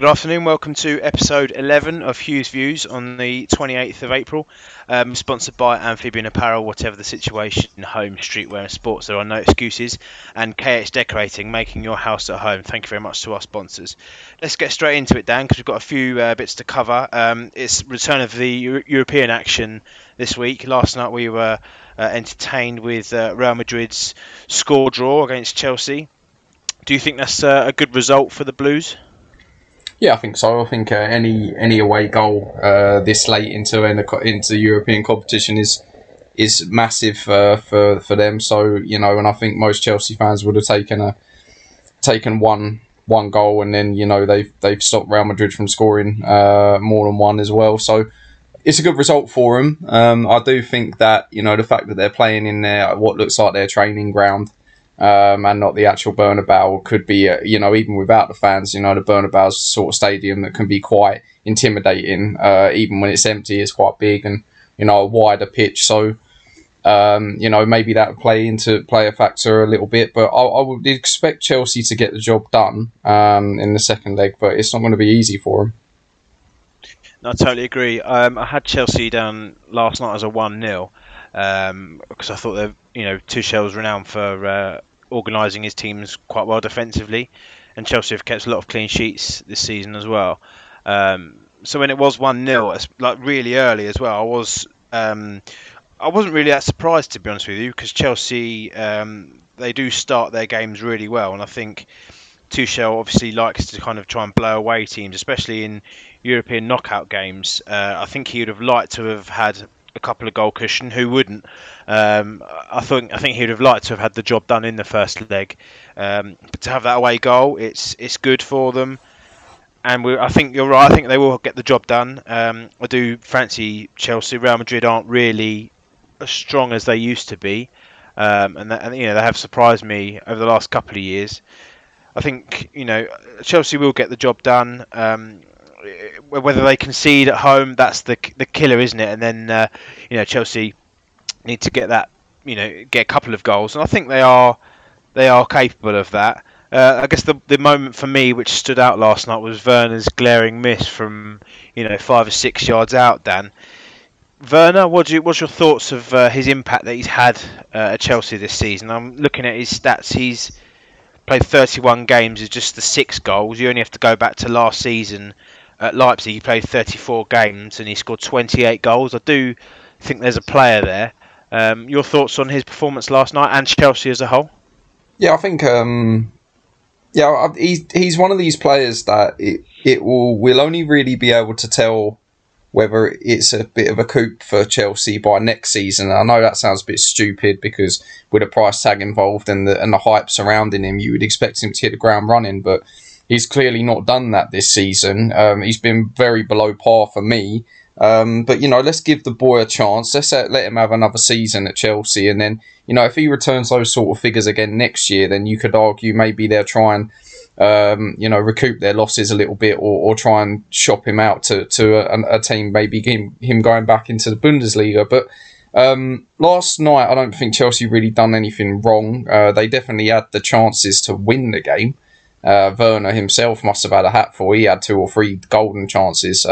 Good afternoon, welcome to episode 11 of Hugh's Views on the 28th of April, sponsored by Amphibian Apparel, whatever the situation, home, streetwear and sports, there are no excuses, and KH Decorating, making your house at home. Thank you very much to our sponsors. Let's get straight into it, Dan, because we've got a few bits to cover. It's return of the European action this week. Last night we were entertained with Real Madrid's score draw against Chelsea. Do you think that's a good result for the Blues? Yeah, I think so. I think any away goal this late into European competition is massive for them. So, you know, and I think most Chelsea fans would have taken one goal, and then, you know, they've stopped Real Madrid from scoring more than one as well. So it's a good result for them. I do think that, you know, the fact that they're playing in their what looks like their training ground, and not the actual Bernabeu, could be, you know, even without the fans, you know, the Bernabeu's sort of stadium that can be quite intimidating. Even when it's empty, it's quite big and, you know, a wider pitch. So, you know, maybe that would play a factor a little bit. But I would expect Chelsea to get the job done in the second leg, but it's not going to be easy for them. No, I totally agree. I had Chelsea down last night as a 1-0 because I thought they, you know, Tuchel's renowned for organising his teams quite well defensively, and Chelsea have kept a lot of clean sheets this season as well. So when it was 1-0, like really early as well, I wasn't really that surprised, to be honest with you, because Chelsea they do start their games really well, and I think Tuchel obviously likes to kind of try and blow away teams, especially in European knockout games. I think he would have liked to have had a couple of goal cushion. Who wouldn't? I think he would have liked to have had the job done in the first leg, but to have that away goal, it's good for them. And I think you're right. I think they will get the job done. I do fancy Chelsea. Real Madrid aren't really as strong as they used to be, and you know, they have surprised me over the last couple of years. I think, you know, Chelsea will get the job done. Whether they concede at home, that's the killer, isn't it? And then you know, Chelsea need to get that, you know, get a couple of goals, and I think they are capable of that. I guess the moment for me which stood out last night was Werner's glaring miss from, you know, 5 or 6 yards out. Dan, Werner, what's your thoughts of his impact that he's had at Chelsea this season? I'm looking at his stats. He's played 31 games, is just the 6 goals. You only have to go back to last season. At Leipzig, he played 34 games and he scored 28 goals. I do think there's a player there. Your thoughts on his performance last night and Chelsea as a whole? Yeah, I think he's one of these players that we'll only really be able to tell whether it's a bit of a coup for Chelsea by next season. I know that sounds a bit stupid, because with a price tag involved and the hype surrounding him, you would expect him to hit the ground running, but he's clearly not done that this season. He's been very below par for me. But, you know, let's give the boy a chance. Let's let him have another season at Chelsea. And then, you know, if he returns those sort of figures again next year, then you could argue maybe they'll try and, you know, recoup their losses a little bit, or try and shop him out to a team, maybe him going back into the Bundesliga. But last night, I don't think Chelsea really done anything wrong. They definitely had the chances to win the game. Werner himself must have had a hatful. He had 2 or 3 golden chances.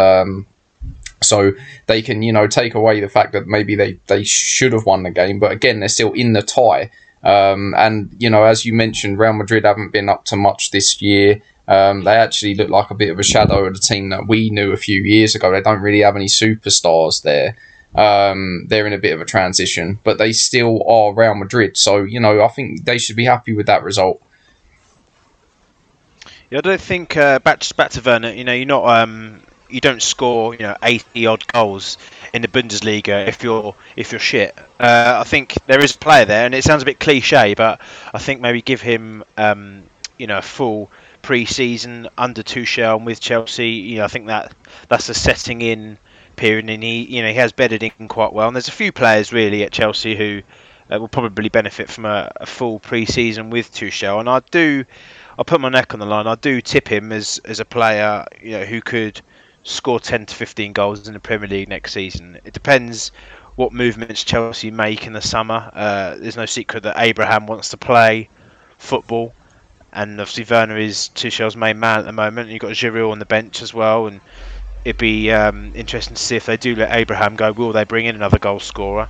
So they can, you know, take away the fact that maybe they should have won the game. But again, they're still in the tie. And, you know, as you mentioned, Real Madrid haven't been up to much this year. They actually look like a bit of a shadow of the team that we knew a few years ago. They don't really have any superstars there. They're in a bit of a transition. But they still are Real Madrid. So, you know, I think they should be happy with that result. Yeah, I don't think back to Werner. You know, you're not you don't score, you know, 80 odd goals in the Bundesliga if you're shit. I think there is a player there, and it sounds a bit cliche, but I think maybe give him you know, a full pre-season under Tuchel and with Chelsea. You know, I think that's a setting in period, and he, you know, he has bedded in quite well. And there's a few players really at Chelsea who will probably benefit from a full pre-season with Tuchel, and I'll put my neck on the line. I do tip him as a player, you know, who could score 10 to 15 goals in the Premier League next season. It depends what movements Chelsea make in the summer. There's no secret that Abraham wants to play football, And obviously Werner is Tuchel's main man at the moment. You've got Giroud on the bench as well. And it'd be interesting to see if they do let Abraham go. Will they bring in another goal scorer?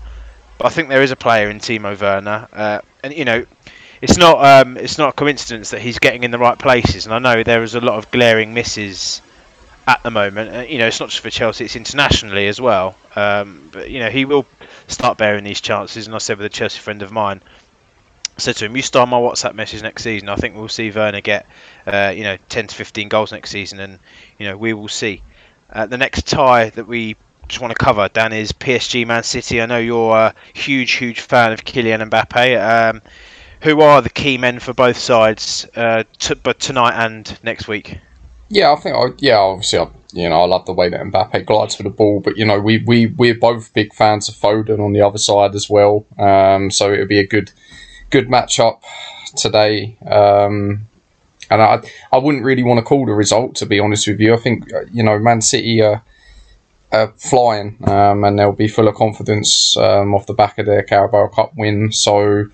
But I think there is a player in Timo Werner. And, you know, it's not a coincidence that he's getting in the right places. And I know there is a lot of glaring misses at the moment. You know, it's not just for Chelsea, it's internationally as well. But, you know, he will start bearing these chances. And I said with a Chelsea friend of mine, I said to him, you star my WhatsApp message next season, I think we'll see Werner get, 10 to 15 goals next season. And, you know, we will see. The next tie that we just want to cover, Dan, is PSG Man City. I know you're a huge fan of Kylian Mbappe. Who are the key men for both sides, but tonight and next week? Yeah, I love the way that Mbappe glides for the ball, but you know, we're both big fans of Foden on the other side as well. So it'll be a good match-up today. And I wouldn't really want to call the result, to be honest with you. I think, you know, Man City are flying, and they'll be full of confidence off the back of their Carabao Cup win. So,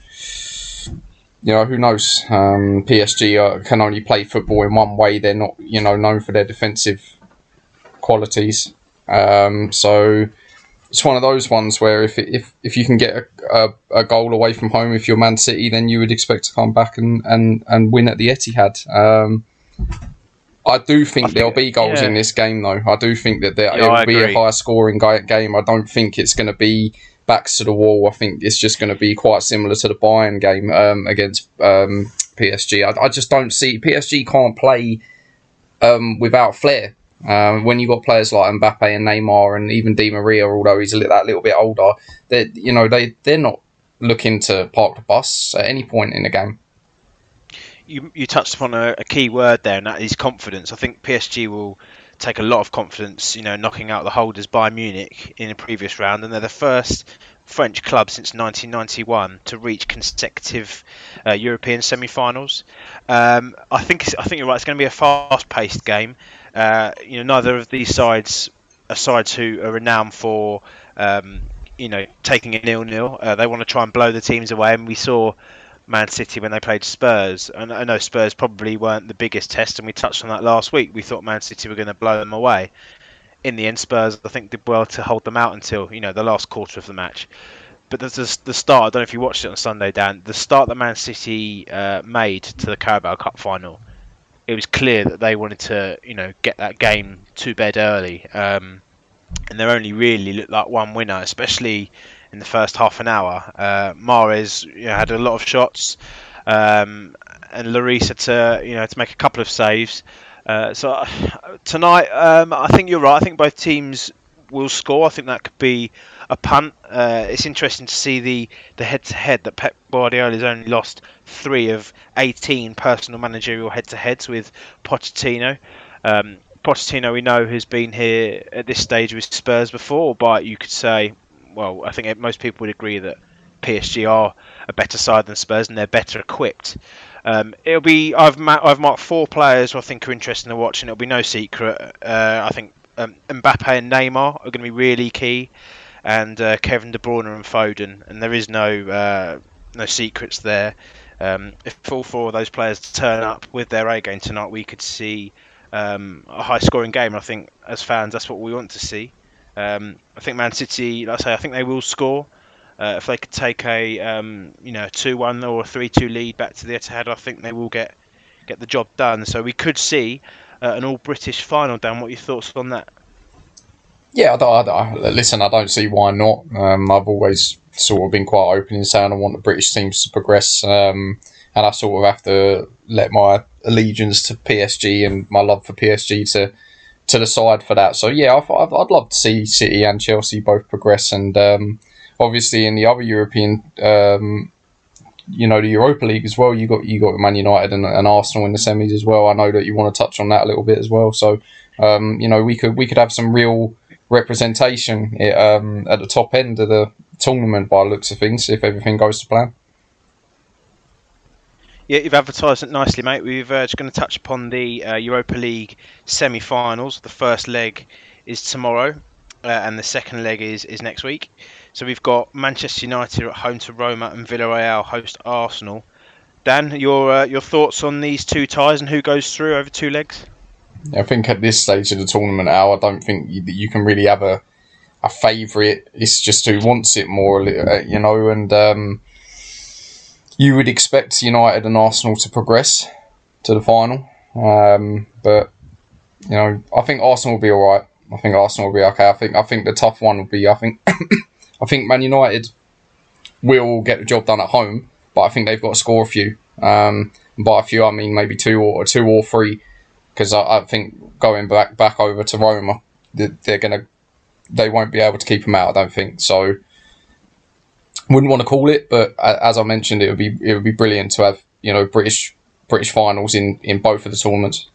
you know, who knows? PSG can only play football in one way. They're not, you know, known for their defensive qualities. So it's one of those ones where if you can get a goal away from home, if you're Man City, then you would expect to come back and win at the Etihad. I do think there'll be goals in this game, though. I do think that it'll be a high-scoring game. I don't think it's going to be backs to the wall. I think it's just going to be quite similar to the Bayern game against PSG. I just don't see... PSG can't play without flair. When you've got players like Mbappe and Neymar and even Di Maria, although he's that little bit older, they're not looking to park the bus at any point in the game. You touched upon a key word there, and that is confidence. I think PSG will take a lot of confidence, you know, knocking out the holders Bayern Munich in the previous round, and they're the first French club since 1991 to reach consecutive European semi-finals. I think you're right. It's going to be a fast-paced game. You know, neither of these sides are sides who are renowned for, taking a 0-0. They want to try and blow the teams away, and we saw Man City when they played Spurs. And I know Spurs probably weren't the biggest test, and we touched on that last week. We thought Man City were going to blow them away. In the end, Spurs, I think, did well to hold them out until, you know, the last quarter of the match. But the start, I don't know if you watched it on Sunday, Dan, the start that Man City made to the Carabao Cup final, it was clear that they wanted to, you know, get that game to bed early. And there only really looked like one winner, especially in the first half an hour. Mahrez, you know, had a lot of shots, and Lloris had to make a couple of saves. So tonight, I think you're right. I think both teams will score. I think that could be a punt. It's interesting to see the head-to-head that Pep Guardiola's only lost 3 of 18 personal managerial head-to-heads with Pochettino. Pochettino, we know, has been here at this stage with Spurs before, but you could say, well, I think most people would agree that PSG are a better side than Spurs and they're better equipped. It'll be I've marked 4 players who I think are interesting to watch, and it'll be no secret. I think Mbappe and Neymar are going to be really key, and Kevin De Bruyne and Foden, and there is no secrets there. If all 4 of those players turn up with their A game tonight, we could see a high-scoring game. I think as fans, that's what we want to see. I think Man City, like I say, I think they will score. If they could take a 2-1 or a 3-2 lead back to the Etihad, I think they will get the job done. So we could see an all-British final. Dan, what are your thoughts on that? Yeah, I don't see why not. I've always sort of been quite open in saying I want the British teams to progress, and I sort of have to let my allegiance to PSG and my love for PSG to the side for that. So yeah, I'd love to see City and Chelsea both progress, and obviously in the other European, the Europa League as well, you got Man United and Arsenal in the semis as well. I know that you want to touch on that a little bit as well. So we could have some real representation at the top end of the tournament by the looks of things if everything goes to plan. Yeah, you've advertised it nicely, mate. We're just going to touch upon the Europa League semi-finals. The first leg is tomorrow, and the second leg is next week. So we've got Manchester United at home to Roma, and Villarreal host Arsenal. Dan, your thoughts on these two ties and who goes through over two legs? I think at this stage of the tournament, Al, I don't think that you can really have a favourite. It's just who wants it more, you know. And you would expect United and Arsenal to progress to the final, but you know, I think Arsenal will be all right. I think Arsenal will be okay. I think the tough one will be, I think Man United will get the job done at home, but I think they've got to score a few. By a few, I mean maybe two or three, because I think going back over to Roma, they won't be able to keep them out, I don't think. So, wouldn't want to call it, but as I mentioned, it would be brilliant to have British finals in both of the tournaments.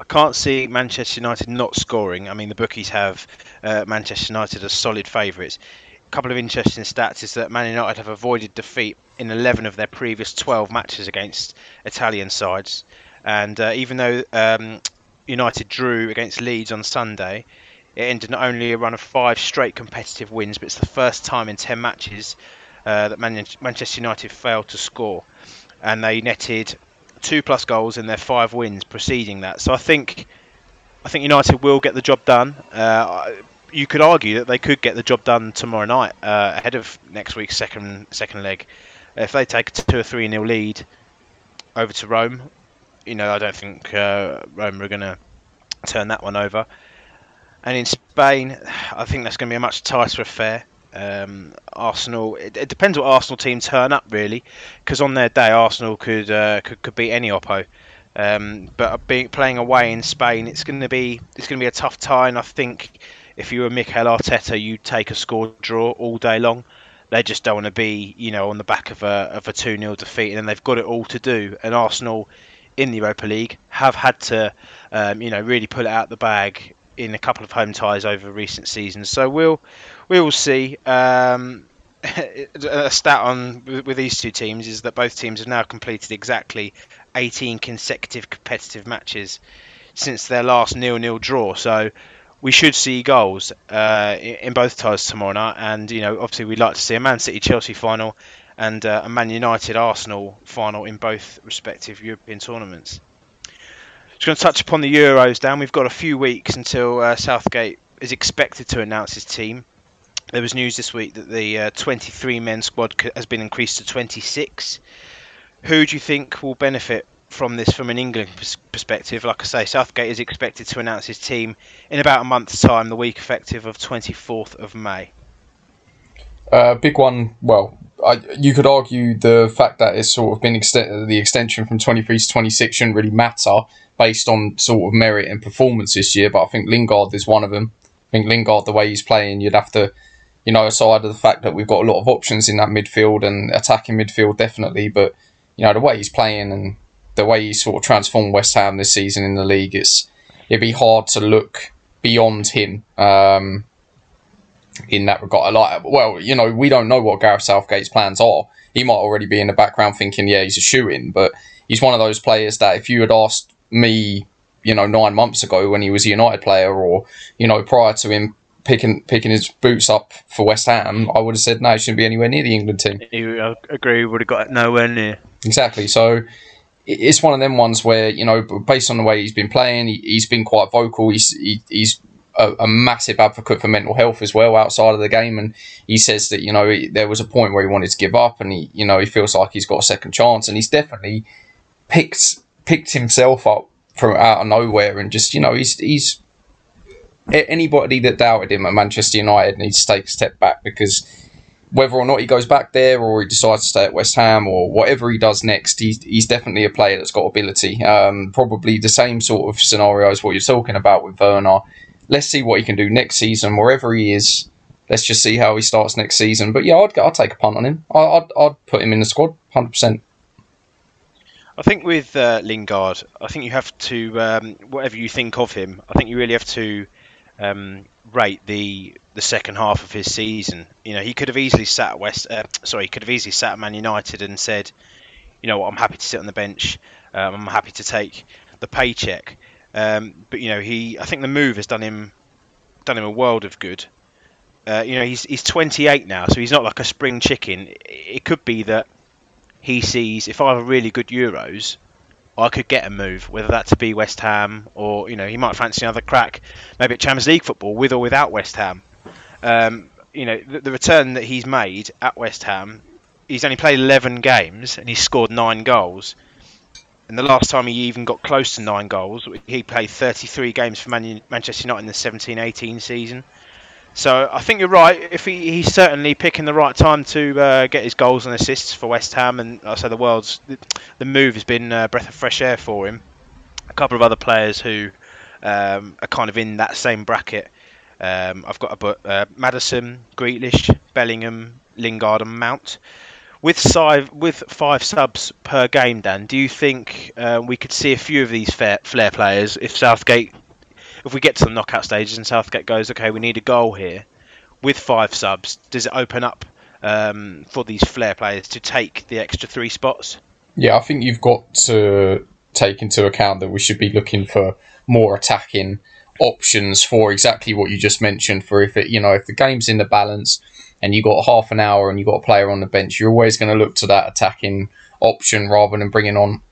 I can't see Manchester United not scoring. I mean, the bookies have Manchester United as solid favourites. A couple of interesting stats is that Man United have avoided defeat in 11 of their previous 12 matches against Italian sides. And even though United drew against Leeds on Sunday, it ended not only a run of 5 straight competitive wins, but it's the first time in 10 matches that Manchester United failed to score. And they netted 2+ goals in their 5 wins preceding that. So I think United will get the job done. You could argue that they could get the job done tomorrow night ahead of next week's second leg. If they take a 2 or 3-0 lead over to Rome, I don't think Rome are going to turn that one over. And in Spain, I think that's going to be a much tighter affair. Arsenal. It depends what Arsenal team turn up, really, because on their day, Arsenal could beat any oppo. But playing away in Spain, it's going to be a tough tie. And I think if you were Mikel Arteta, you'd take a score draw all day long. They just don't want to be, on the back of a 2-0 defeat, and they've got it all to do. And Arsenal in the Europa League have had to, really pull it out the bag in a couple of home ties over recent seasons. So we will see. A stat on with these two teams is that both teams have now completed exactly 18 consecutive competitive matches since their last 0-0 draw. So we should see goals in both ties tomorrow night. And, obviously we'd like to see a Man City-Chelsea final and a Man United-Arsenal final in both respective European tournaments. Just going to touch upon the Euros, Dan. We've got a few weeks until Southgate is expected to announce his team. There was news this week that the 23-man squad has been increased to 26. Who do you think will benefit from this from an England perspective? Like I say, Southgate is expected to announce his team in about a month's time, the week effective of 24th of May. Big one. Well, you could argue the fact that it's sort of been the extension from 23 to 26 shouldn't really matter based on sort of merit and performance this year. But I think Lingard is one of them. I think Lingard, the way he's playing, you'd have to, aside of the fact that we've got a lot of options in that midfield and attacking midfield, definitely. But, the way he's playing and the way he sort of transformed West Ham this season in the league, it'd be hard to look beyond him. In that regard, we don't know what Gareth Southgate's plans are. He might already be in the background thinking, yeah, he's a shoe-in, but he's one of those players that if you had asked me, 9 months ago when he was a United player or, prior to him picking his boots up for West Ham, I would have said, no, he shouldn't be anywhere near the England team. I agree, he would have got nowhere near. Exactly. So it's one of them ones where, based on the way he's been playing, he's been quite vocal. He's a massive advocate for mental health as well outside of the game, and he says that there was a point where he wanted to give up, and he he feels like he's got a second chance, and he's definitely picked himself up from out of nowhere, and just he's anybody that doubted him at Manchester United needs to take a step back, because whether or not he goes back there or he decides to stay at West Ham or whatever he does next, he's definitely a player that's got ability. Probably the same sort of scenario as what you're talking about with Werner. Let's see what he can do next season, wherever he is. Let's just see how he starts next season. But yeah, I'd take a punt on him. I'd put him in the squad, 100%. I think with Lingard, I think you have to, whatever you think of him, I think you really have to rate the second half of his season. He could have easily sat at Man United and said, I'm happy to sit on the bench. I'm happy to take the paycheck. I think the move has done him a world of good. He's 28 now, so he's not like a spring chicken. It could be that he sees if I have a really good Euros, I could get a move, whether that to be West Ham or, you know, he might fancy another crack, maybe at Champions League football with or without West Ham. You know, the return that he's made at West Ham, he's only played 11 games and he's scored 9 goals. And the last time he even got close to 9 goals, he played 33 games for Manchester United in the 17-18 season. So I think you're right. If he's certainly picking the right time to get his goals and assists for West Ham, and I say the move has been a breath of fresh air for him. A couple of other players who are kind of in that same bracket. I've got Maddison, Grealish, Bellingham, Lingard, and Mount. With 5 subs per game, Dan, do you think we could see a few of these flair players if Southgate? If we get to the knockout stages and Southgate goes, okay, we need a goal here, with 5 subs, does it open up for these flair players to take the extra 3 spots? Yeah, I think you've got to take into account that we should be looking for more attacking options for exactly what you just mentioned. For if the game's in the balance and you got half an hour and you got a player on the bench, you're always going to look to that attacking option rather than bringing on,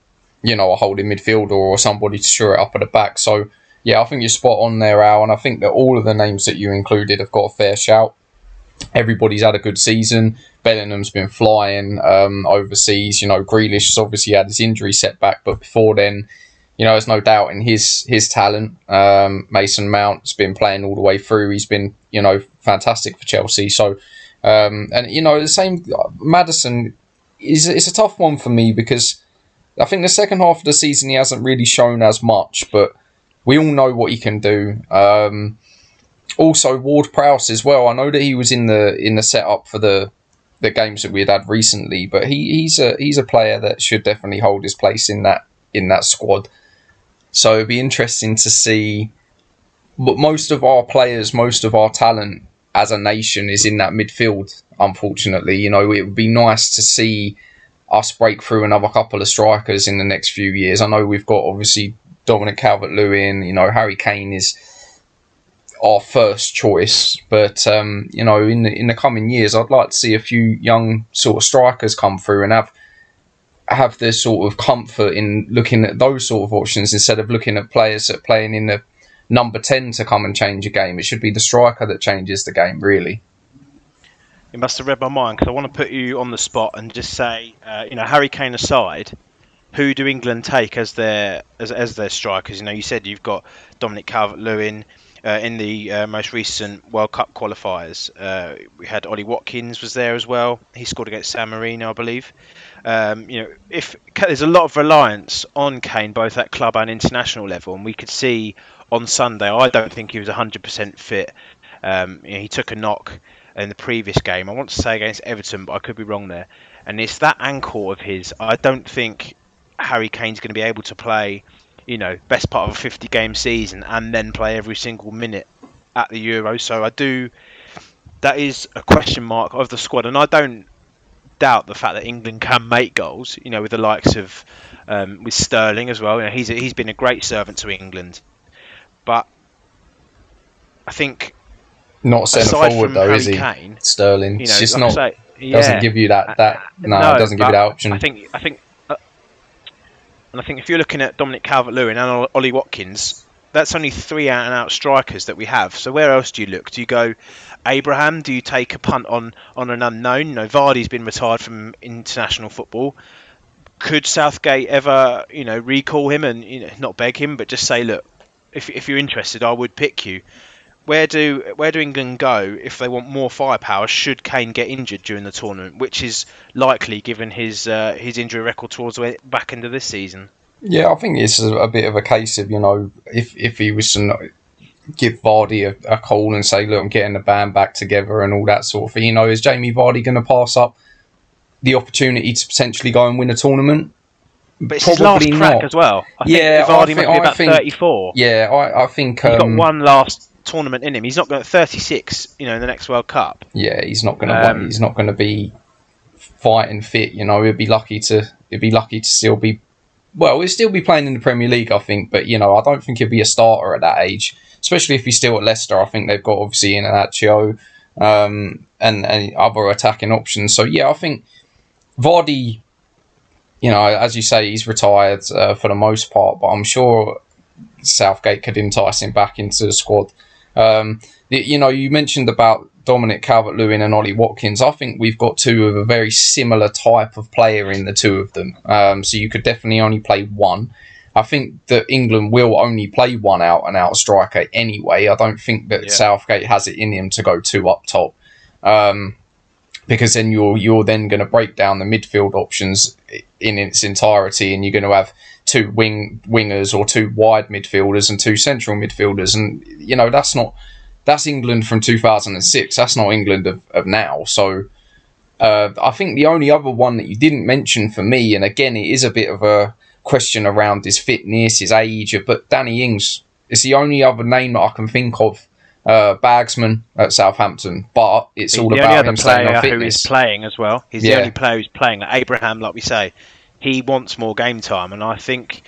a holding midfielder or somebody to shore it up at the back. So. Yeah, I think you're spot on there, Al, and I think that all of the names that you included have got a fair shout. Everybody's had a good season. Bellingham's been flying overseas. Grealish's obviously had his injury setback, but before then, there's no doubt in his talent. Mason Mount's been playing all the way through. He's been, fantastic for Chelsea. So, the same Maddison is a tough one for me because I think the second half of the season he hasn't really shown as much, but. We all know what he can do. Also, Ward-Prowse as well. I know that he was in the setup for the games that we had recently, but he's a player that should definitely hold his place in that squad. So it'd be interesting to see. But most of our players, most of our talent as a nation is in that midfield. Unfortunately, it would be nice to see us break through another couple of strikers in the next few years. I know we've got obviously. Dominic Calvert-Lewin, Harry Kane is our first choice. But, in the coming years, I'd like to see a few young sort of strikers come through and have this sort of comfort in looking at those sort of options instead of looking at players that are playing in the number 10 to come and change a game. It should be the striker that changes the game, really. You must have read my mind because I want to put you on the spot and just say, Harry Kane aside, who do England take as their strikers? You said you've got Dominic Calvert-Lewin in the most recent World Cup qualifiers. We had Ollie Watkins was there as well. He scored against San Marino, I believe. If there's a lot of reliance on Kane, both at club and international level, and we could see on Sunday, I don't think he was 100% fit. He took a knock in the previous game. I want to say against Everton, but I could be wrong there. And it's that ankle of his. I don't think. Harry Kane's going to be able to play, best part of a 50-game season and then play every single minute at the Euros. So that is a question mark of the squad. And I don't doubt the fact that England can make goals, with the likes of, with Sterling as well. He's been a great servant to England. But I think... Not centre forward though, Harry is he? Kane, Sterling. It's not... doesn't give you that it doesn't give you that option. I think if you're looking at Dominic Calvert-Lewin and Ollie Watkins, that's only 3 out-and-out strikers that we have. So where else do you look? Do you go Abraham? Do you take a punt on an unknown? Vardy's been retired from international football. Could Southgate ever, recall him and not beg him, but just say, look, if you're interested, I would pick you. Where do England go if they want more firepower? Should Kane get injured during the tournament, which is likely given his injury record towards the back end of this season? Yeah, I think it's a bit of a case of if he was to give Vardy a call and say, look, I'm getting the band back together and all that sort of thing. Is Jamie Vardy going to pass up the opportunity to potentially go and win a tournament? But it's probably his last crack as well. I think Vardy might be about 34. Yeah, I think he's got one last. Tournament in him. He's not going to 36 in the next World Cup. Yeah, he's not going to be fighting fit. He'd be lucky to still be he'll still be playing in the Premier League, I think, but I don't think he'll be a starter at that age, especially if he's still at Leicester. I think they've got obviously Iheanacho and other attacking options. So yeah, I think Vardy you know, as you say, he's retired for the most part, but I'm sure Southgate could entice him back into the squad. You know, you mentioned about Dominic Calvert-Lewin and Ollie Watkins. I think we've got two of a very similar type of player in the two of them. So you could definitely only play one. I think that England will only play one out-and-out striker anyway. I don't think that Southgate has it in him to go two up top, because then you're then going to break down the midfield options in its entirety, and you're going to have two wingers or two wide midfielders and two central midfielders, and you know that's England from 2006. That's not England of now. So I think the only other one that you didn't mention for me, and again it is a bit of a question around his fitness, his age, but Danny Ings is the only other name that I can think of. Bagsman at Southampton, but it's all about him staying on fitness. The only other player who is playing as well. He's the only player who's playing. Like Abraham, like we say, he wants more game time, and I think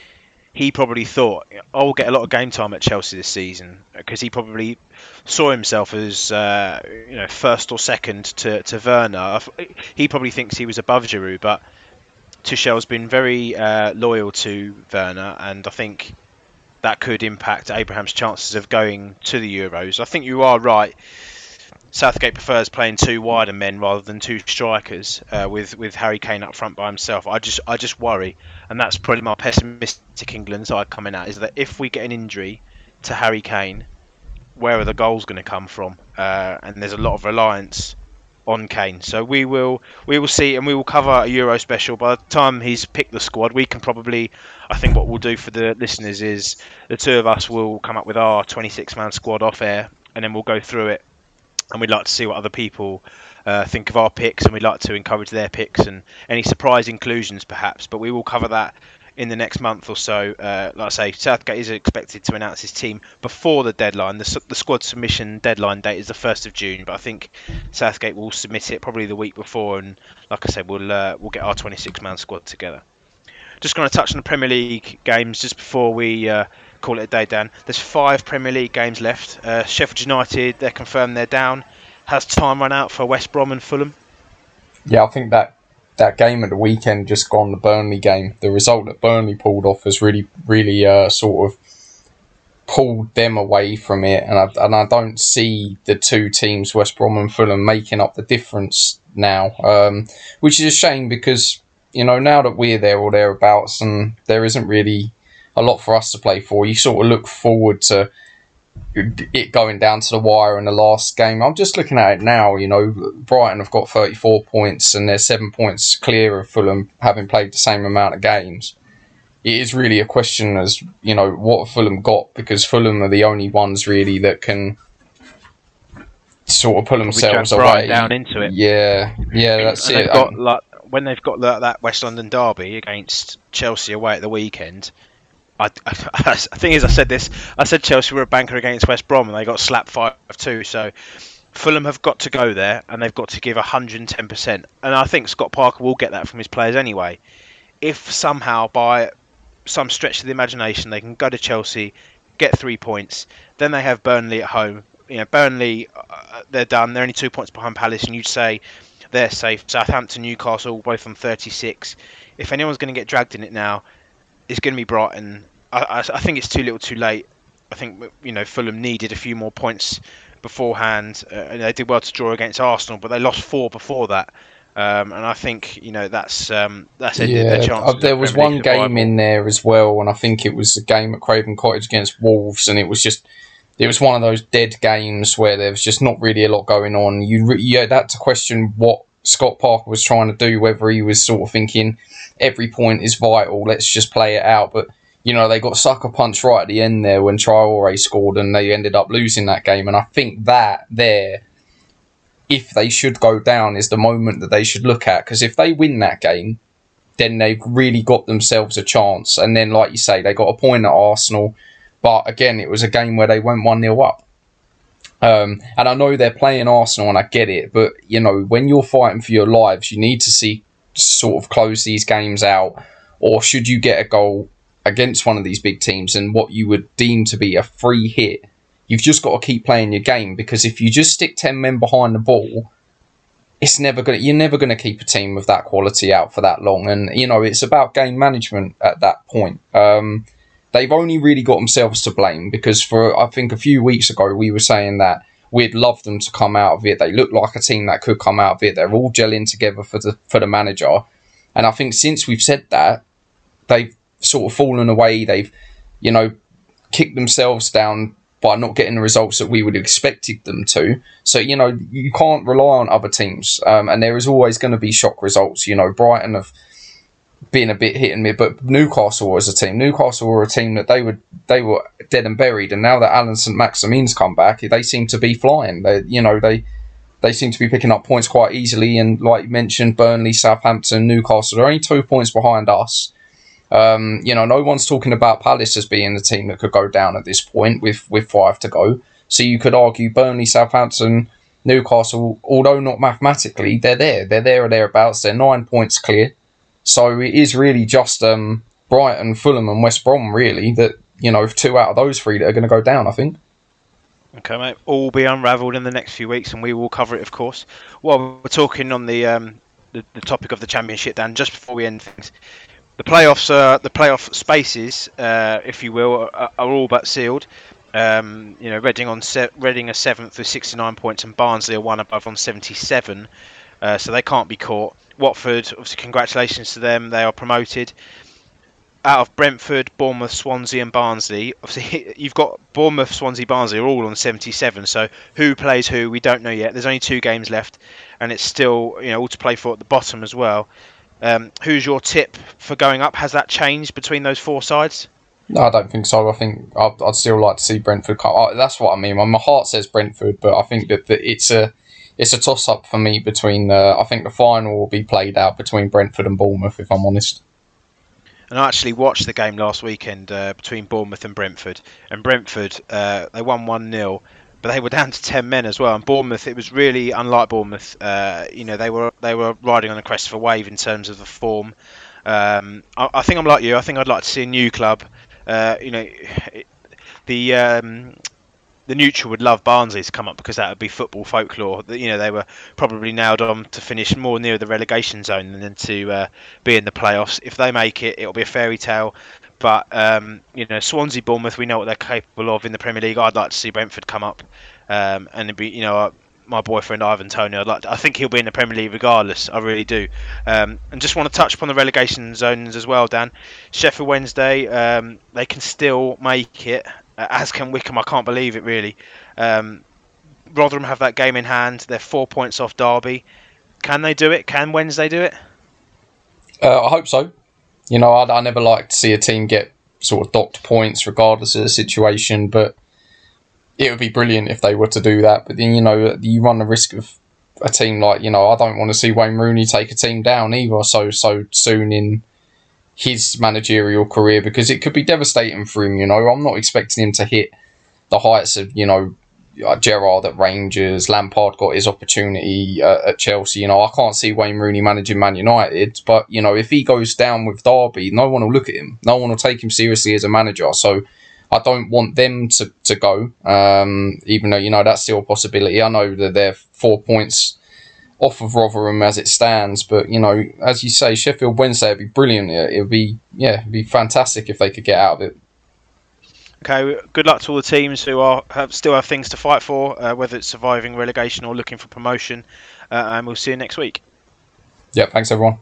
he probably thought, I'll get a lot of game time at Chelsea this season, because he probably saw himself as first or second to Werner. He probably thinks he was above Giroud, but Tuchel's been very loyal to Werner, and I think that could impact Abraham's chances of going to the Euros. I think you are right. Southgate prefers playing two wider men rather than two strikers, with Harry Kane up front by himself. I just worry, and that's probably my pessimistic England side coming out, is that if we get an injury to Harry Kane, where are the goals going to come from? And there's a lot of reliance on Kane. So we will see, and we will cover a Euro special. By the time he's picked the squad, we can probably, I think what we'll do for the listeners is the two of us will come up with our 26-man squad off air, and then we'll go through it. And we'd like to see what other people think of our picks, and we'd like to encourage their picks and any surprise inclusions perhaps. But we will cover that in the next month or so. Like I say, Southgate is expected to announce his team before the deadline. The squad submission deadline date is the 1st of June, but I think Southgate will submit it probably the week before. And like I said, we'll get our 26-man squad together. Just going to touch on the Premier League games just before we call it a day, Dan. There's 5 Premier League games left. Sheffield United, they're confirmed they're down. Has time run out for West Brom and Fulham? Yeah, I think that game at the weekend just gone, the Burnley game, the result that Burnley pulled off has really sort of pulled them away from it. And I don't see the two teams, West Brom and Fulham, making up the difference now, which is a shame because, you know, now that we're there or thereabouts, and there isn't really a lot for us to play for, you sort of look forward to it going down to the wire in the last game. I'm just looking at it now, you know, Brighton have got 34 points and they're 7 points clear of Fulham, having played the same amount of games. It is really a question as, you know, what have Fulham got, because Fulham are the only ones really that can sort of pull themselves away down into it. Yeah, that's it. When they've got that West London derby against Chelsea away at the weekend. I think, as I said this, I said Chelsea were a banker against West Brom and they got slapped 5-2. So Fulham have got to go there and they've got to give 110%. And I think Scott Parker will get that from his players anyway. If somehow, by some stretch of the imagination, they can go to Chelsea, get 3 points, then they have Burnley at home. You know, Burnley, they're done. They're only 2 points behind Palace, and you'd say they're safe. Southampton, Newcastle, both on 36. If anyone's going to get dragged in it now, it's going to be Brighton. I think it's too little too late. I think, you know, Fulham needed a few more points beforehand. And they did well to draw against Arsenal, but they lost 4 before that. And I think, you know, that's ended their chance. There was one game in there as well, and I think it was the game at Craven Cottage against Wolves, and it was one of those dead games where there was just not really a lot going on. You had that to question what Scott Parker was trying to do, whether he was sort of thinking every point is vital, let's just play it out. But, you know, they got sucker punched right at the end there when Traoré scored and they ended up losing that game. And I think that there, if they should go down, is the moment that they should look at. Because if they win that game, then they've really got themselves a chance. And then, like you say, they got a point at Arsenal. But again, it was a game where they went 1-0 up. And I know they're playing Arsenal and I get it, but, you know, when you're fighting for your lives, you need to sort of close these games out, or should you get a goal against one of these big teams and what you would deem to be a free hit, you've just got to keep playing your game, because if you just stick 10 men behind the ball, it's never going. You're never going to keep a team of that quality out for that long, and you know it's about game management at that point. They've only really got themselves to blame because for I think a few weeks ago we were saying that we'd love them to come out of it. They look like a team that could come out of it. They're all gelling together for the manager, and I think since we've said that, they've sort of fallen away. They've, you know, kicked themselves down by not getting the results that we would have expected them to. So, you know, you can't rely on other teams. And there is always going to be shock results. You know, Brighton have been a bit hit and miss, but Newcastle was a team. Newcastle were a team that they were dead and buried. And now that Alan St-Maximin's come back, they seem to be flying. They seem to be picking up points quite easily. And like you mentioned, Burnley, Southampton, Newcastle, they're only 2 points behind us. You know, no one's talking about Palace as being the team that could go down at this point with 5 to go. So you could argue Burnley, Southampton, Newcastle, although not mathematically, they're there. They're there or thereabouts. They're 9 points clear. So it is really just Brighton, Fulham and West Brom, really, that, you know, 2 out of those 3 that are going to go down, I think. Okay, mate. All will be unravelled in the next few weeks and we will cover it, of course. Well, we're talking on the topic of the Championship, Dan, just before we end things. The playoffs, the playoff spaces, if you will, are all but sealed. You know, Reading are 7th with 69 points and Barnsley are one above on 77. So they can't be caught. Watford, obviously, congratulations to them. They are promoted. Out of Brentford, Bournemouth, Swansea and Barnsley, obviously you've got Bournemouth, Swansea, Barnsley are all on 77. So who plays who, we don't know yet. There's only 2 games left and it's still, you know, all to play for at the bottom as well. Who's your tip for going up? Has that changed between those 4 sides? No, I don't think so. I think I'd still like to see Brentford. That's what I mean. My heart says Brentford, but I think that it's a toss-up for me between... I think the final will be played out between Brentford and Bournemouth, if I'm honest. And I actually watched the game last weekend between Bournemouth and Brentford. And Brentford, they won 1-0. But they were down to 10 men as well. And Bournemouth, it was really unlike Bournemouth. You know, they were riding on the crest of a wave in terms of the form. I think I'm like you. I think I'd like to see a new club. You know, the neutral would love Barnsley to come up because that would be football folklore. You know, they were probably nailed on to finish more near the relegation zone than to be in the playoffs. If they make it, it'll be a fairy tale. But, you know, Swansea, Bournemouth, we know what they're capable of in the Premier League. I'd like to see Brentford come up. And, it'd be, you know, my boyfriend, Ivan Toney, I think he'll be in the Premier League regardless. I really do. And just want to touch upon the relegation zones as well, Dan. Sheffield Wednesday, they can still make it, as can Wickham. I can't believe it, really. Rotherham have that game in hand. They're 4 points off Derby. Can they do it? Can Wednesday do it? I hope so. You know, I never like to see a team get sort of docked points regardless of the situation, but it would be brilliant if they were to do that. But then, you know, you run the risk of a team like, you know, I don't want to see Wayne Rooney take a team down either so soon in his managerial career because it could be devastating for him, you know. I'm not expecting him to hit the heights of, you know, Gerrard at Rangers, Lampard got his opportunity at Chelsea. You know, I can't see Wayne Rooney managing Man United, but, you know, if he goes down with Derby, no one will look at him. No one will take him seriously as a manager. So I don't want them to go, even though, you know, that's still a possibility. I know that they're 4 points off of Rotherham as it stands, but, you know, as you say, Sheffield Wednesday would be brilliant. It would be, yeah, it'd be fantastic if they could get out of it. Okay, good luck to all the teams who still have things to fight for, whether it's surviving relegation or looking for promotion, and we'll see you next week. Yeah, thanks everyone.